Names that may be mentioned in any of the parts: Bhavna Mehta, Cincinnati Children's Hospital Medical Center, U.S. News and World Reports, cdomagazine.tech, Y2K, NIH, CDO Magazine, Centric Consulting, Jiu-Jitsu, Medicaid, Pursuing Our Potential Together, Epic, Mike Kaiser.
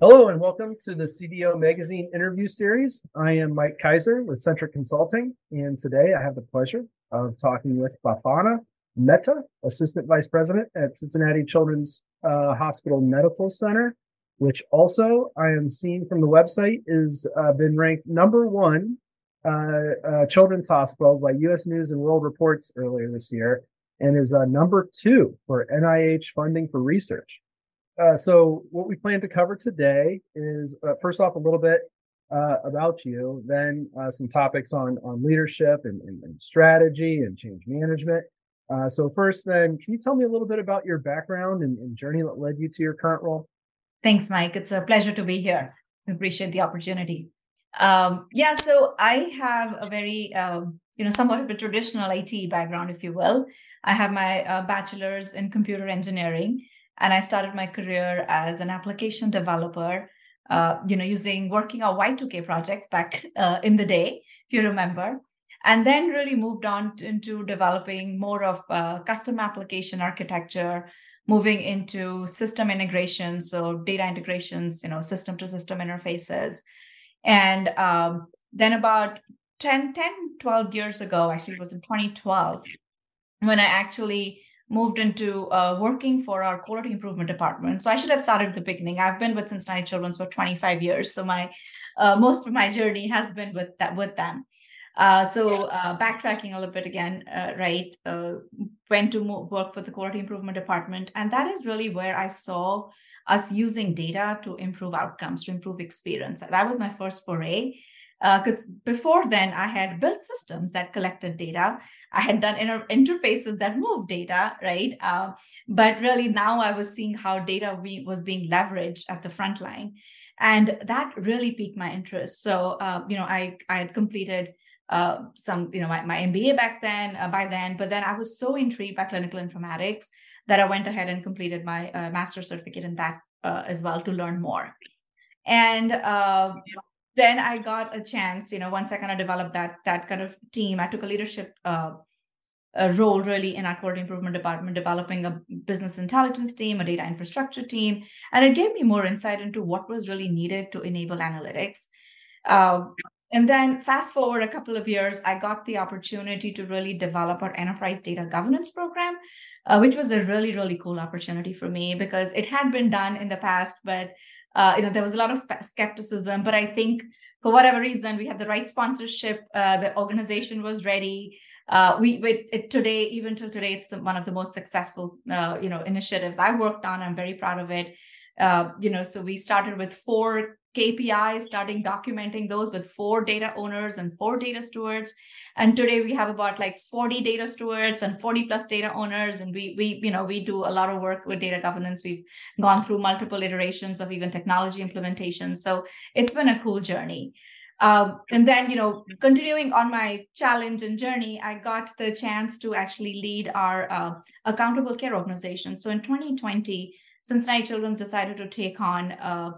Hello and welcome to the CDO Magazine interview series. I am Mike Kaiser with Centric Consulting, and today I have the pleasure of talking with Bhavna Mehta, Assistant Vice President at Cincinnati Children's Hospital Medical Center, which also I am seeing from the website is been ranked number one children's hospital by U.S. News and World Reports earlier this year, and is number two for NIH funding for research. So what we plan to cover today is, first off, a little bit about you, then some topics on leadership and strategy and change management. So first, then, can you tell me a little bit about your background and journey that led you to your current role? Thanks, Mike. It's a pleasure to be here. I appreciate the opportunity. So I have a very, somewhat of a traditional IT background, if you will. I have my bachelor's in computer engineering. And I started my career as an application developer, working on Y2K projects back in the day, if you remember, and then really moved on into developing more of custom application architecture, moving into system integration, so data integrations, system to system interfaces. And then about 12 years ago, actually it was in 2012, when I actually moved into working for our quality improvement department. So I should have started at the beginning. I've been with Cincinnati Children's for 25 years. So my most of my journey has been with them. Backtracking a little bit again, went to work for the quality improvement department. And that is really where I saw us using data to improve outcomes, to improve experience. That was my first foray. Because before then, I had built systems that collected data. I had done interfaces that moved data, right? But really now I was seeing how data was being leveraged at the front line. And that really piqued my interest. So, I had completed my MBA back then, but then I was so intrigued by clinical informatics that I went ahead and completed my master's certificate in that as well to learn more. And then I got a chance, once I kind of developed that kind of team, I took a leadership role really in our quality improvement department, developing a business intelligence team, a data infrastructure team. And it gave me more insight into what was really needed to enable analytics. And then fast forward a couple of years, I got the opportunity to really develop our enterprise data governance program, which was a really, really cool opportunity for me because it had been done in the past, but there was a lot of skepticism, but I think for whatever reason, we had the right sponsorship. The organization was ready. Even till today, it's one of the most successful, initiatives I worked on. I'm very proud of it. So we started with 4 KPIs, starting documenting those with 4 data owners and 4 data stewards. And today we have about 40 data stewards and 40 plus data owners. And we do a lot of work with data governance. We've gone through multiple iterations of even technology implementation. So it's been a cool journey. And then continuing on my challenge and journey, I got the chance to actually lead our accountable care organization. So in 2020, Cincinnati Children's decided to take on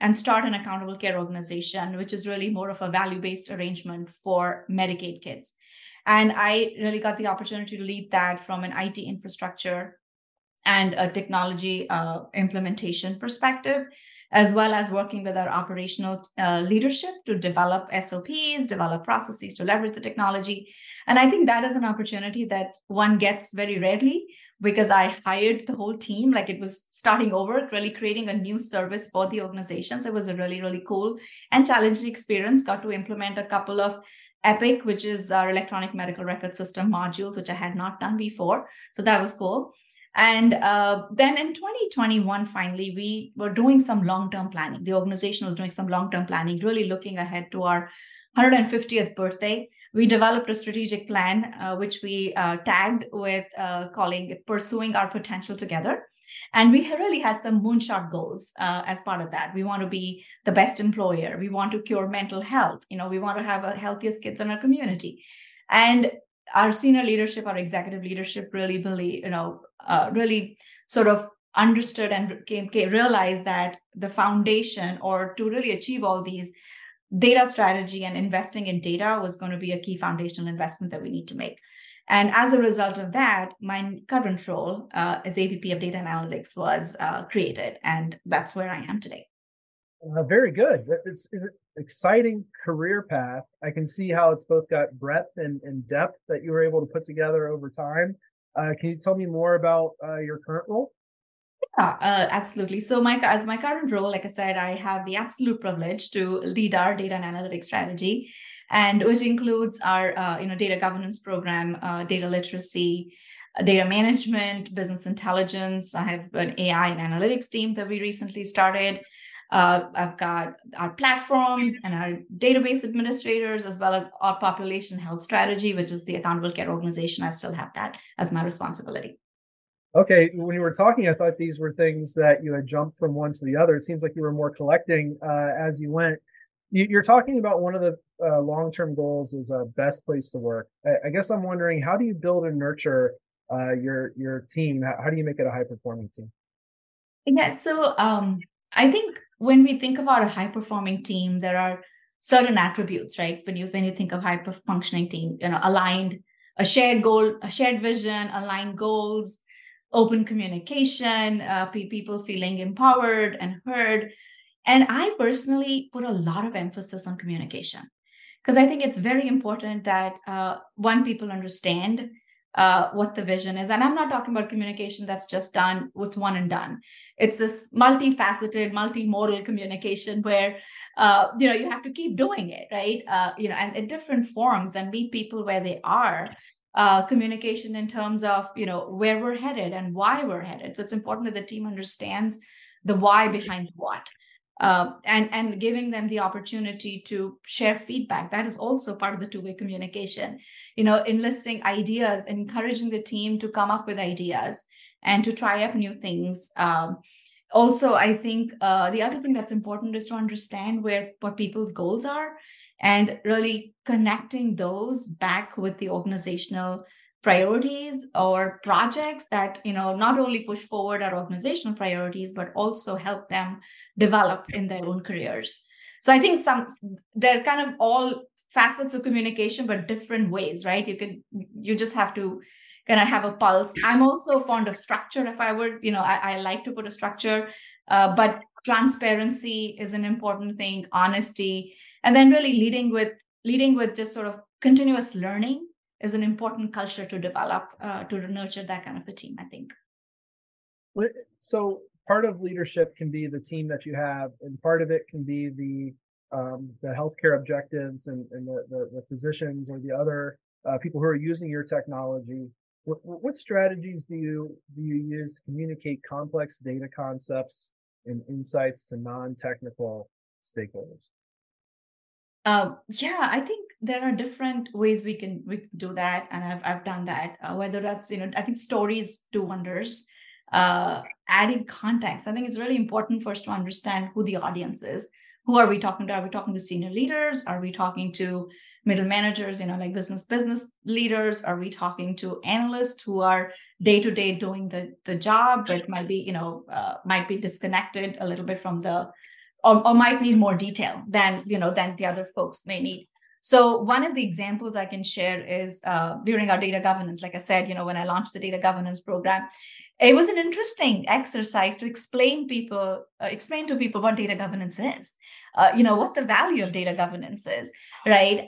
and start an accountable care organization, which is really more of a value-based arrangement for Medicaid kids. And I really got the opportunity to lead that from an IT infrastructure and a technology implementation perspective, as well as working with our operational leadership to develop SOPs, develop processes to leverage the technology. And I think that is an opportunity that one gets very rarely because I hired the whole team, it was starting over, really creating a new service for the organization. So it was a really, really cool and challenging experience. Got to implement a couple of Epic, which is our electronic medical record system modules, which I had not done before. So that was cool. And then in 2021, finally, we were doing some long-term planning. The organization was doing some long-term planning, really looking ahead to our 150th birthday. We developed a strategic plan, which we tagged with calling Pursuing Our Potential Together. And we really had some moonshot goals as part of that. We want to be the best employer. We want to cure mental health. We want to have the healthiest kids in our community. And our senior leadership, our executive leadership really sort of understood and realized that the foundation or to really achieve all these data strategy and investing in data was going to be a key foundational investment that we need to make. And as a result of that, my current role as AVP of Data Analytics was created. And that's where I am today. Very good. It's an exciting career path. I can see how it's both got breadth and depth that you were able to put together over time. Can you tell me more about your current role? Yeah, absolutely. So as my current role, like I said, I have the absolute privilege to lead our data and analytics strategy, and which includes our data governance program, data literacy, data management, business intelligence. I have an AI and analytics team that we recently started. I've got our platforms and our database administrators, as well as our population health strategy, which is the accountable care organization. I still have that as my responsibility. Okay. When you were talking, I thought these were things that you had jumped from one to the other. It seems like you were more collecting as you went. You're talking about one of the long-term goals is a best place to work. I guess I'm wondering, how do you build and nurture your team? How do you make it a high-performing team? Yeah. So I think when we think about a high-performing team, there are certain attributes, right? When you think of high-functioning team, aligned, a shared goal, a shared vision, aligned goals, open communication, people feeling empowered and heard. And I personally put a lot of emphasis on communication, because I think it's very important that one, people understand what the vision is. And I'm not talking about communication that's just done, what's one and done. It's this multifaceted, multimodal communication where, you have to keep doing it, right? And in different forms, and meet people where they are. Communication in terms of, where we're headed and why we're headed. So it's important that the team understands the why behind what. And giving them the opportunity to share feedback. That is also part of the two-way communication, enlisting ideas, encouraging the team to come up with ideas and to try up new things. Also, I think the other thing that's important is to understand what people's goals are, and really connecting those back with the organizational priorities or projects that, not only push forward our organizational priorities, but also help them develop in their own careers. So I think they're kind of all facets of communication, but different ways, right? You just have to kind of have a pulse. I'm also fond of structure. If I were, I like to put a structure, but transparency is an important thing, honesty, and then really leading with just sort of continuous learning is an important culture to develop, to nurture that kind of a team, I think. So part of leadership can be the team that you have, and part of it can be the healthcare objectives and the physicians or the other people who are using your technology. What strategies do you use to communicate complex data concepts and insights to non-technical stakeholders? I think there are different ways we can do that, and I've done that. Whether that's I think stories do wonders. Adding context, I think it's really important first to understand who the audience is. Who are we talking to? Are we talking to senior leaders? Are we talking to middle managers? Like business leaders? Are we talking to analysts who are day to day doing the job, but might be disconnected a little bit from the or might need more detail than the other folks may need. So one of the examples I can share is during our data governance, like I said, when I launched the data governance program, it was an interesting exercise to explain to people what data governance is, what the value of data governance is, right?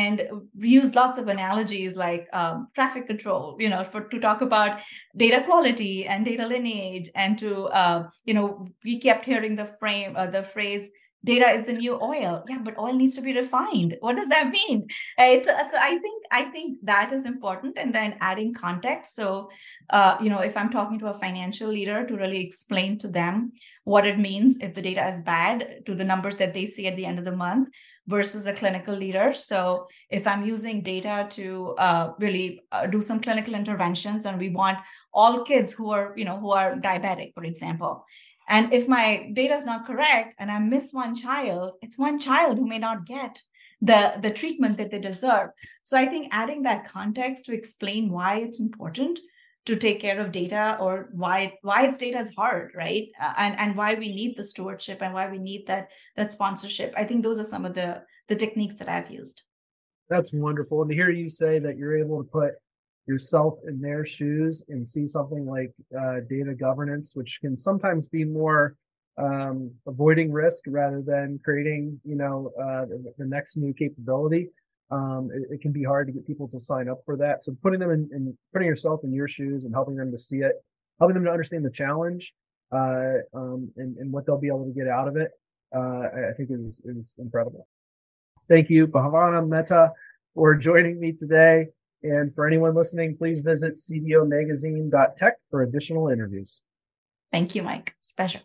And we used lots of analogies like traffic control, to talk about data quality and data lineage, and to, we kept hearing the phrase, data is the new oil. Yeah, but oil needs to be refined. What does that mean? So I think that is important. And then adding context. So, if I'm talking to a financial leader, to really explain to them what it means if the data is bad to the numbers that they see at the end of the month versus a clinical leader. So if I'm using data to really do some clinical interventions, and we want all kids who are diabetic, for example, and if my data is not correct and I miss one child, it's one child who may not get the treatment that they deserve. So I think adding that context to explain why it's important to take care of data, or why its data is hard, right? And why we need the stewardship, and why we need that sponsorship. I think those are some of the techniques that I've used. That's wonderful. And to hear you say that you're able to put yourself in their shoes and see something like data governance, which can sometimes be more avoiding risk rather than creating, the next new capability. It can be hard to get people to sign up for that. So putting them in putting yourself in your shoes and helping them to see it, helping them to understand the challenge and what they'll be able to get out of it, I think is incredible. Thank you, Bhavna Mehta, for joining me today. And for anyone listening, please visit cdomagazine.tech for additional interviews. Thank you, Mike. It's a pleasure.